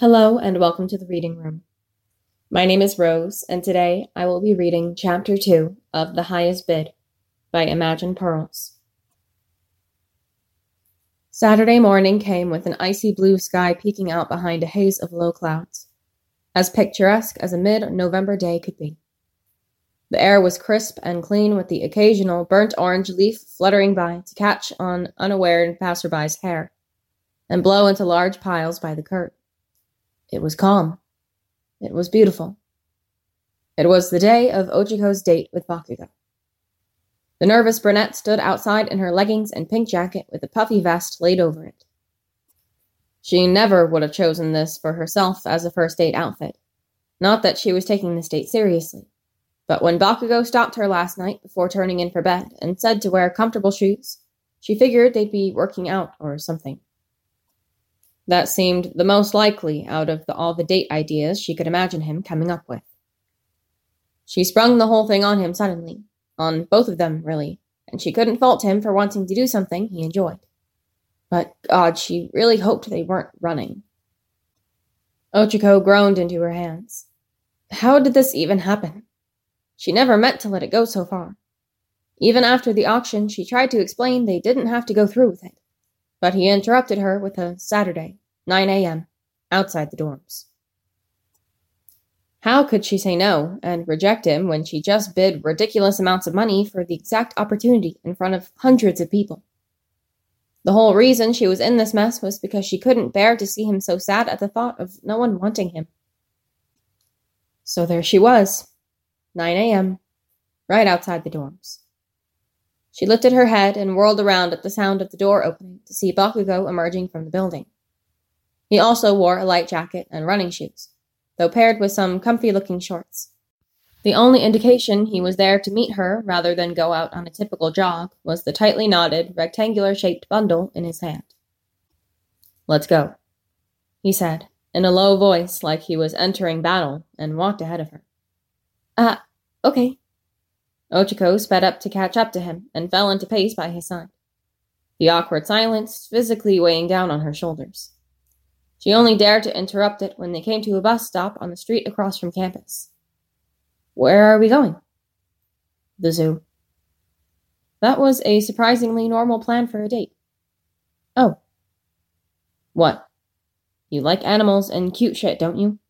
Hello and welcome to the Reading Room. My name is Rose, and today I will be reading Chapter 2 of The Highest Bid by Imagine Pearls. Saturday morning came with an icy blue sky peeking out behind a haze of low clouds, as picturesque as a mid-November day could be. The air was crisp and clean with the occasional burnt orange leaf fluttering by to catch on unaware passerby's hair and blow into large piles by the curb. It was calm. It was beautiful. It was the day of Ochiko's date with Bakugo. The nervous brunette stood outside in her leggings and pink jacket with a puffy vest laid over it. She never would have chosen this for herself as a first date outfit. Not that she was taking this date seriously, but when Bakugo stopped her last night before turning in for bed and said to wear comfortable shoes, she figured they'd be working out or something. That seemed the most likely out of all the date ideas she could imagine him coming up with. She sprung the whole thing on him suddenly, on both of them, really, and she couldn't fault him for wanting to do something he enjoyed. But, God, she really hoped they weren't running. Ochako groaned into her hands. How did this even happen? She never meant to let it go so far. Even after the auction, she tried to explain they didn't have to go through with it. But he interrupted her with a Saturday, 9 a.m., outside the dorms. How could she say no and reject him when she just bid ridiculous amounts of money for the exact opportunity in front of hundreds of people? The whole reason she was in this mess was because she couldn't bear to see him so sad at the thought of no one wanting him. So there she was, 9 a.m., right outside the dorms. She lifted her head and whirled around at the sound of the door opening to see Bakugo emerging from the building. He also wore a light jacket and running shoes, though paired with some comfy-looking shorts. The only indication he was there to meet her rather than go out on a typical jog was the tightly knotted, rectangular-shaped bundle in his hand. "Let's go," he said, in a low voice like he was entering battle, and walked ahead of her. Okay. Ochako sped up to catch up to him and fell into pace by his side, the awkward silence physically weighing down on her shoulders. She only dared to interrupt it when they came to a bus stop on the street across from campus. "Where are we going?" "The zoo." That was a surprisingly normal plan for a date. "Oh." "What? You like animals and cute shit, don't you?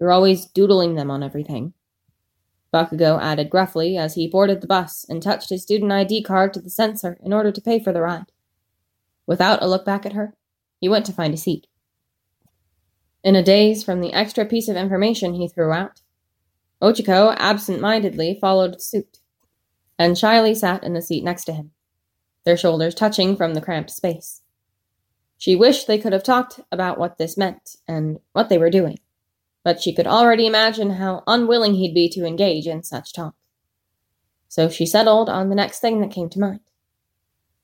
You're always doodling them on everything," Bakugo added gruffly as he boarded the bus and touched his student ID card to the sensor in order to pay for the ride. Without a look back at her, he went to find a seat. In a daze from the extra piece of information he threw out, Ochako absent-mindedly followed suit and shyly sat in the seat next to him, their shoulders touching from the cramped space. She wished they could have talked about what this meant and what they were doing, but she could already imagine how unwilling he'd be to engage in such talk. So she settled on the next thing that came to mind.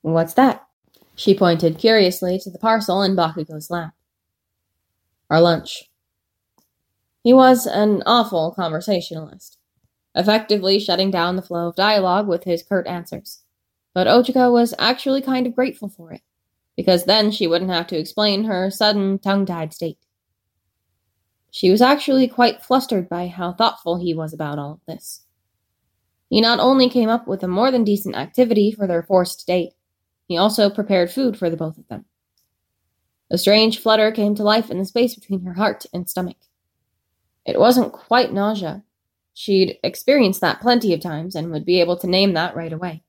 "What's that?" She pointed curiously to the parcel in Bakugo's lap. "Our lunch." He was an awful conversationalist, effectively shutting down the flow of dialogue with his curt answers. But Ochako was actually kind of grateful for it, because then she wouldn't have to explain her sudden tongue-tied state. She was actually quite flustered by how thoughtful he was about all of this. He not only came up with a more than decent activity for their forced date, he also prepared food for the both of them. A strange flutter came to life in the space between her heart and stomach. It wasn't quite nausea. She'd experienced that plenty of times and would be able to name that right away.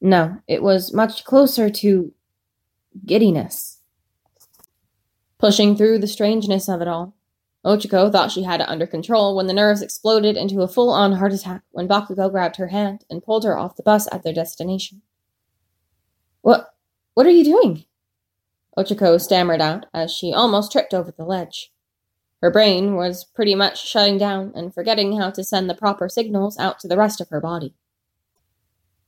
No, it was much closer to giddiness. Pushing through the strangeness of it all, Ochako thought she had it under control when the nerves exploded into a full-on heart attack when Bakugo grabbed her hand and pulled her off the bus at their destination. What are you doing?" Ochako stammered out as she almost tripped over the ledge. Her brain was pretty much shutting down and forgetting how to send the proper signals out to the rest of her body.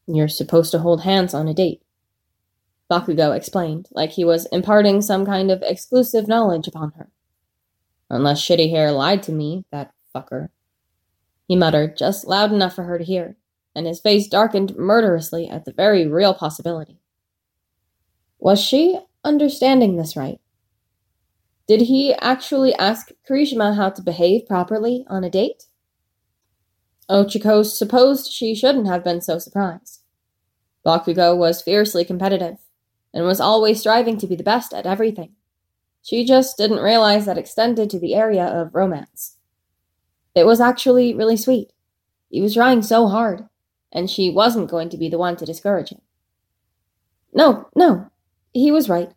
"You're supposed to hold hands on a date," Bakugo explained, like he was imparting some kind of exclusive knowledge upon her. "Unless Shitty Hair lied to me, that fucker," he muttered, just loud enough for her to hear, and his face darkened murderously at the very real possibility. Was she understanding this right? Did he actually ask Kirishima how to behave properly on a date? Ochako supposed she shouldn't have been so surprised. Bakugo was fiercely competitive, and was always striving to be the best at everything. She just didn't realize that extended to the area of romance. It was actually really sweet. He was trying so hard, and she wasn't going to be the one to discourage him. No, he was right.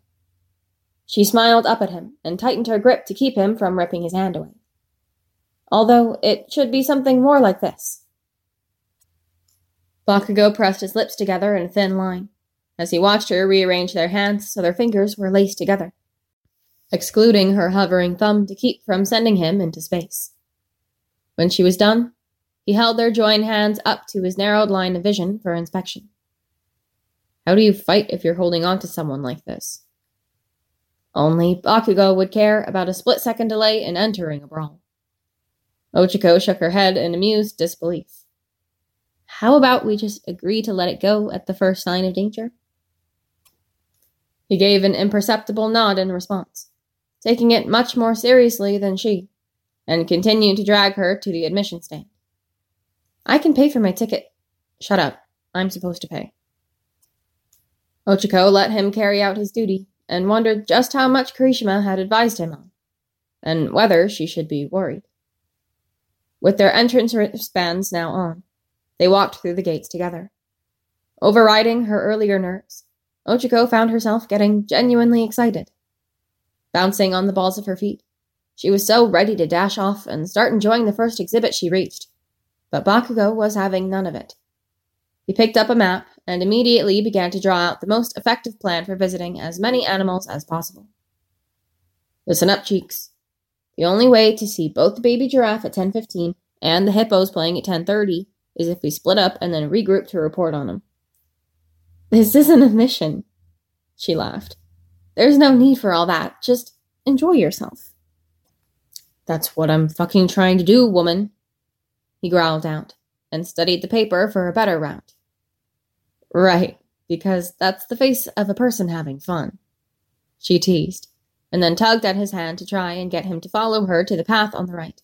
She smiled up at him and tightened her grip to keep him from ripping his hand away. Although it should be something more like this. Bakugo pressed his lips together in a thin line, as he watched her rearrange their hands so their fingers were laced together, excluding her hovering thumb to keep from sending him into space. When she was done, he held their joined hands up to his narrowed line of vision for inspection. How do you fight if you're holding on to someone like this? Only Bakugo would care about a split-second delay in entering a brawl. Ochako shook her head in amused disbelief. How about we just agree to let it go at the first sign of danger? He gave an imperceptible nod in response, taking it much more seriously than she, and continued to drag her to the admission stand. I can pay for my ticket. Shut up. I'm supposed to pay. Ochako let him carry out his duty, and wondered just how much Kirishima had advised him on, and whether she should be worried. With their entrance wristbands now on, they walked through the gates together. Overriding her earlier nerves, Ochako found herself getting genuinely excited. Bouncing on the balls of her feet, she was so ready to dash off and start enjoying the first exhibit she reached, but Bakugo was having none of it. He picked up a map and immediately began to draw out the most effective plan for visiting as many animals as possible. Listen up, cheeks. The only way to see both the baby giraffe at 10:15 and the hippos playing at 10:30 is if we split up and then regroup to report on them. This isn't a mission, she laughed. There's no need for all that. Just enjoy yourself. That's what I'm fucking trying to do, woman, he growled out, and studied the paper for a better route. Right, because that's the face of a person having fun, she teased, and then tugged at his hand to try and get him to follow her to the path on the right.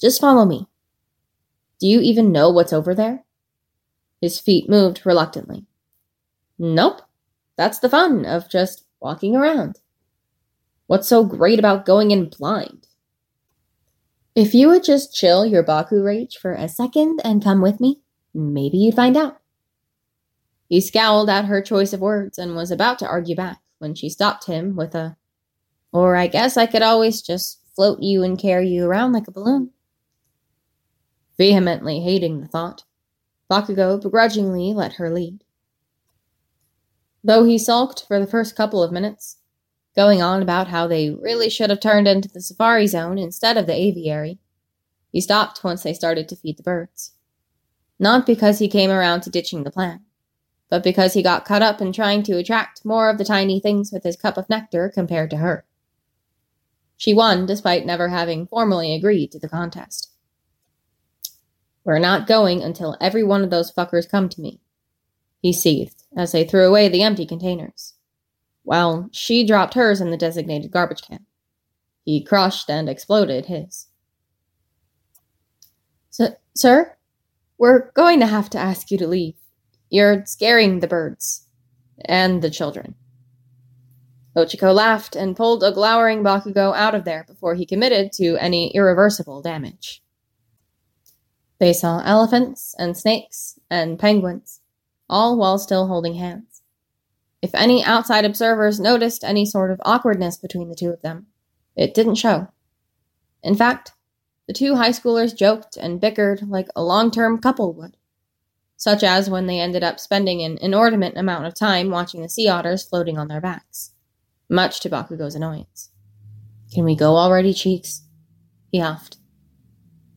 Just follow me. Do you even know what's over there? His feet moved reluctantly. Nope, that's the fun of just walking around. What's so great about going in blind? If you would just chill your Baku rage for a second and come with me, maybe you'd find out. He scowled at her choice of words and was about to argue back when she stopped him with a, or I guess I could always just float you and carry you around like a balloon. Vehemently hating the thought, Bakugo begrudgingly let her lead. Though he sulked for the first couple of minutes, going on about how they really should have turned into the safari zone instead of the aviary, he stopped once they started to feed the birds. Not because he came around to ditching the plan, but because he got caught up in trying to attract more of the tiny things with his cup of nectar compared to her. She won despite never having formally agreed to the contest. We're not going until every one of those fuckers come to me, he seethed as they threw away the empty containers, while she dropped hers in the designated garbage can. He crushed and exploded his. Sir, we're going to have to ask you to leave. You're scaring the birds. And the children. Ochako laughed and pulled a glowering Bakugo out of there before he committed to any irreversible damage. They saw elephants and snakes and penguins, all while still holding hands. If any outside observers noticed any sort of awkwardness between the two of them, it didn't show. In fact, the two high schoolers joked and bickered like a long-term couple would, such as when they ended up spending an inordinate amount of time watching the sea otters floating on their backs, much to Bakugo's annoyance. Can we go already, cheeks? He huffed.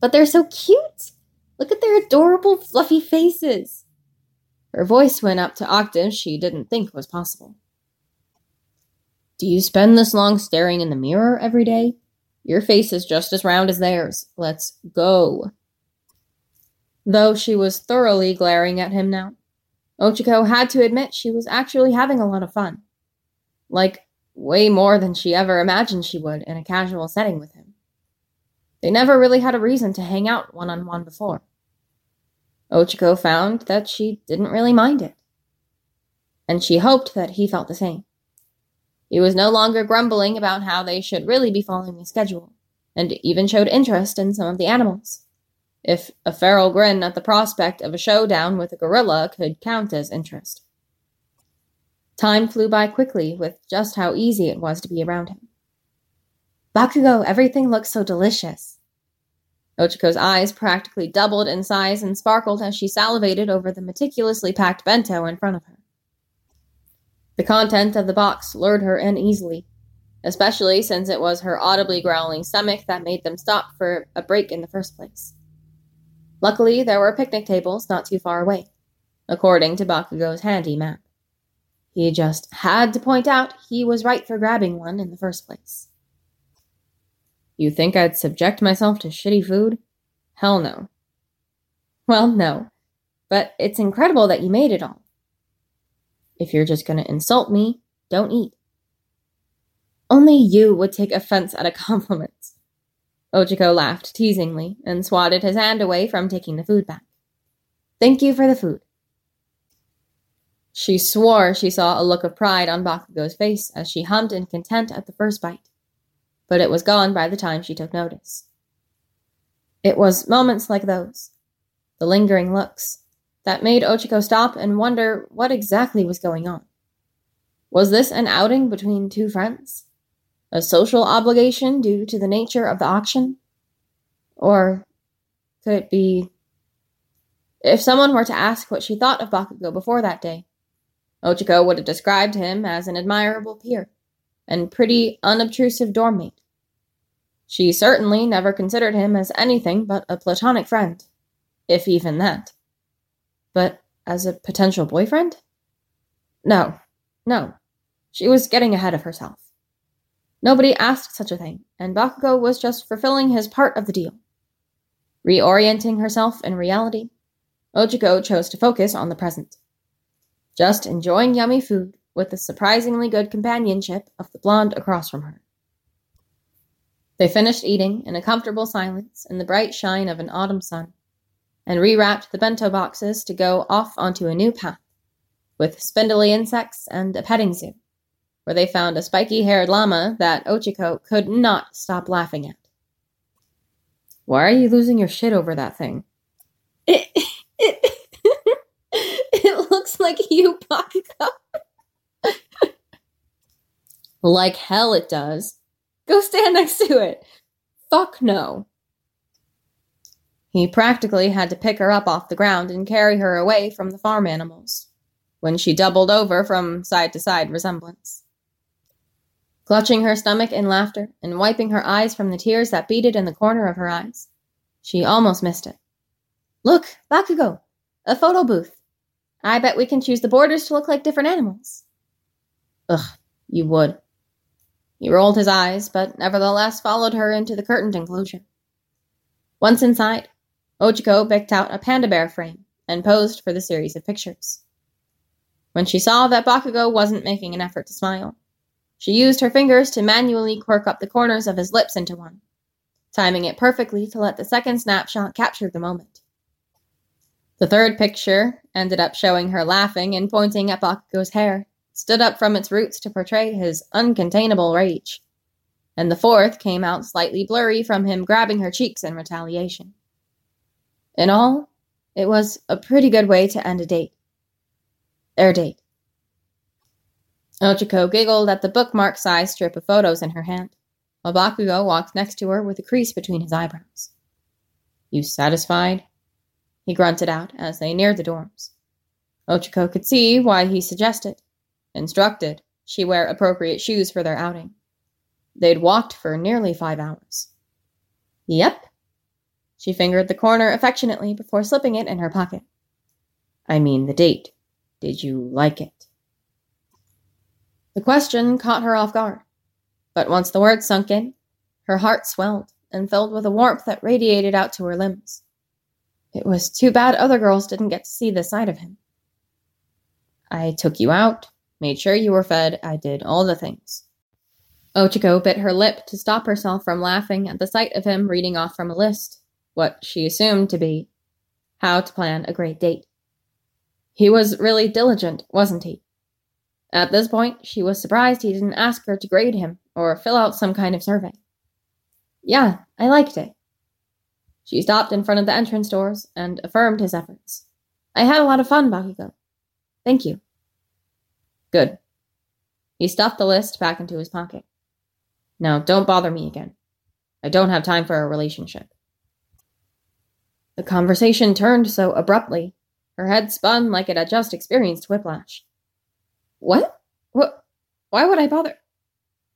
But they're so cute! Look at their adorable, fluffy faces! Her voice went up to octaves she didn't think was possible. Do you spend this long staring in the mirror every day? Your face is just as round as theirs. Let's go! Though she was thoroughly glaring at him now, Ochako had to admit she was actually having a lot of fun. Like, way more than she ever imagined she would in a casual setting with him. They never really had a reason to hang out one-on-one before. Ochako found that she didn't really mind it, and she hoped that he felt the same. He was no longer grumbling about how they should really be following the schedule, and even showed interest in some of the animals. If a feral grin at the prospect of a showdown with a gorilla could count as interest. Time flew by quickly with just how easy it was to be around him. Bakugo, everything looks so delicious. Ochiko's eyes practically doubled in size and sparkled as she salivated over the meticulously packed bento in front of her. The content of the box lured her in easily, especially since it was her audibly growling stomach that made them stop for a break in the first place. Luckily, there were picnic tables not too far away, according to Bakugo's handy map. He just had to point out he was right for grabbing one in the first place. You think I'd subject myself to shitty food? Hell no. Well, no, but it's incredible that you made it all. If you're just going to insult me, don't eat. Only you would take offense at a compliment. Ochako laughed teasingly and swatted his hand away from taking the food back. Thank you for the food. She swore she saw a look of pride on Bakugo's face as she hummed in content at the first bite, but it was gone by the time she took notice. It was moments like those, the lingering looks, that made Ochako stop and wonder what exactly was going on. Was this an outing between two friends? A social obligation due to the nature of the auction? Or could it be... If someone were to ask what she thought of Bakugo before that day, Ochako would have described him as an admirable peer and pretty unobtrusive dorm mate. She certainly never considered him as anything but a platonic friend, if even that. But as a potential boyfriend? No. She was getting ahead of herself. Nobody asked such a thing, and Bakugo was just fulfilling his part of the deal. Reorienting herself in reality, Ochako chose to focus on the present. Just enjoying yummy food with the surprisingly good companionship of the blonde across from her. They finished eating in a comfortable silence in the bright shine of an autumn sun, and rewrapped the bento boxes to go off onto a new path, with spindly insects and a petting zoo, where they found a spiky-haired llama that Ochako could not stop laughing at. Why are you losing your shit over that thing? It looks like you, Bakugo. Like hell it does. Go stand next to it. Fuck no. He practically had to pick her up off the ground and carry her away from the farm animals, when she doubled over from side-to-side resemblance. Clutching her stomach in laughter and wiping her eyes from the tears that beaded in the corner of her eyes, she almost missed it. Look, Bakugo, a photo booth. I bet we can choose the borders to look like different animals. Ugh, you would. He rolled his eyes, but nevertheless followed her into the curtained enclosure. Once inside, Ochako picked out a panda bear frame and posed for the series of pictures. When she saw that Bakugo wasn't making an effort to smile, she used her fingers to manually quirk up the corners of his lips into one, timing it perfectly to let the second snapshot capture the moment. The third picture ended up showing her laughing and pointing at Bakugo's hair, stood up from its roots to portray his uncontainable rage, and the fourth came out slightly blurry from him grabbing her cheeks in retaliation. In all, it was a pretty good way to end a date. Their date. Ochako giggled at the bookmark-sized strip of photos in her hand, while Bakugo walked next to her with a crease between his eyebrows. You satisfied? He grunted out as they neared the dorms. Ochako could see why he instructed she wear appropriate shoes for their outing. They'd walked for nearly 5 hours. Yep. She fingered the corner affectionately before slipping it in her pocket. I mean the date. Did you like it? The question caught her off guard, but once the words sunk in, her heart swelled and filled with a warmth that radiated out to her limbs. It was too bad other girls didn't get to see this side of him. I took you out, made sure you were fed, I did all the things. Ochako bit her lip to stop herself from laughing at the sight of him reading off from a list, what she assumed to be how to plan a great date. He was really diligent, wasn't he? At this point, she was surprised he didn't ask her to grade him or fill out some kind of survey. Yeah, I liked it. She stopped in front of the entrance doors and affirmed his efforts. I had a lot of fun, Bakugo. Thank you. Good. He stuffed the list back into his pocket. Now, don't bother me again. I don't have time for a relationship. The conversation turned so abruptly. Her head spun like it had just experienced whiplash. What? What? Why would I bother?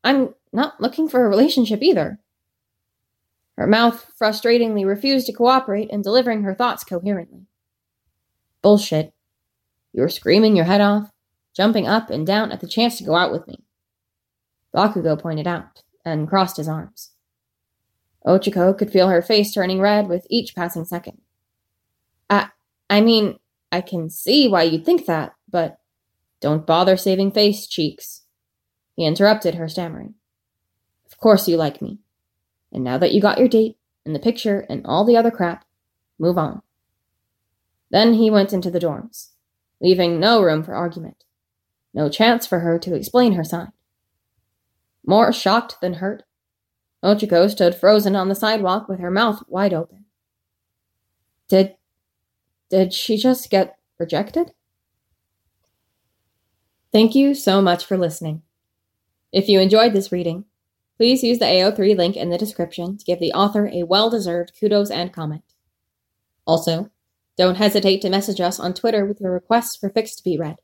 I'm not looking for a relationship either. Her mouth frustratingly refused to cooperate in delivering her thoughts coherently. Bullshit. You were screaming your head off, jumping up and down at the chance to go out with me. Bakugo pointed out and crossed his arms. Ochako could feel her face turning red with each passing second. I mean, I can see why you'd think that, but don't bother saving face, cheeks. He interrupted her stammering. Of course you like me. And now that you got your date and the picture and all the other crap, move on. Then he went into the dorms, leaving no room for argument. No chance for her to explain her side. More shocked than hurt, Ochako stood frozen on the sidewalk with her mouth wide open. Did she just get rejected? Thank you so much for listening. If you enjoyed this reading, please use the AO3 link in the description to give the author a well-deserved kudos and comment. Also, don't hesitate to message us on Twitter with your requests for fics to be read.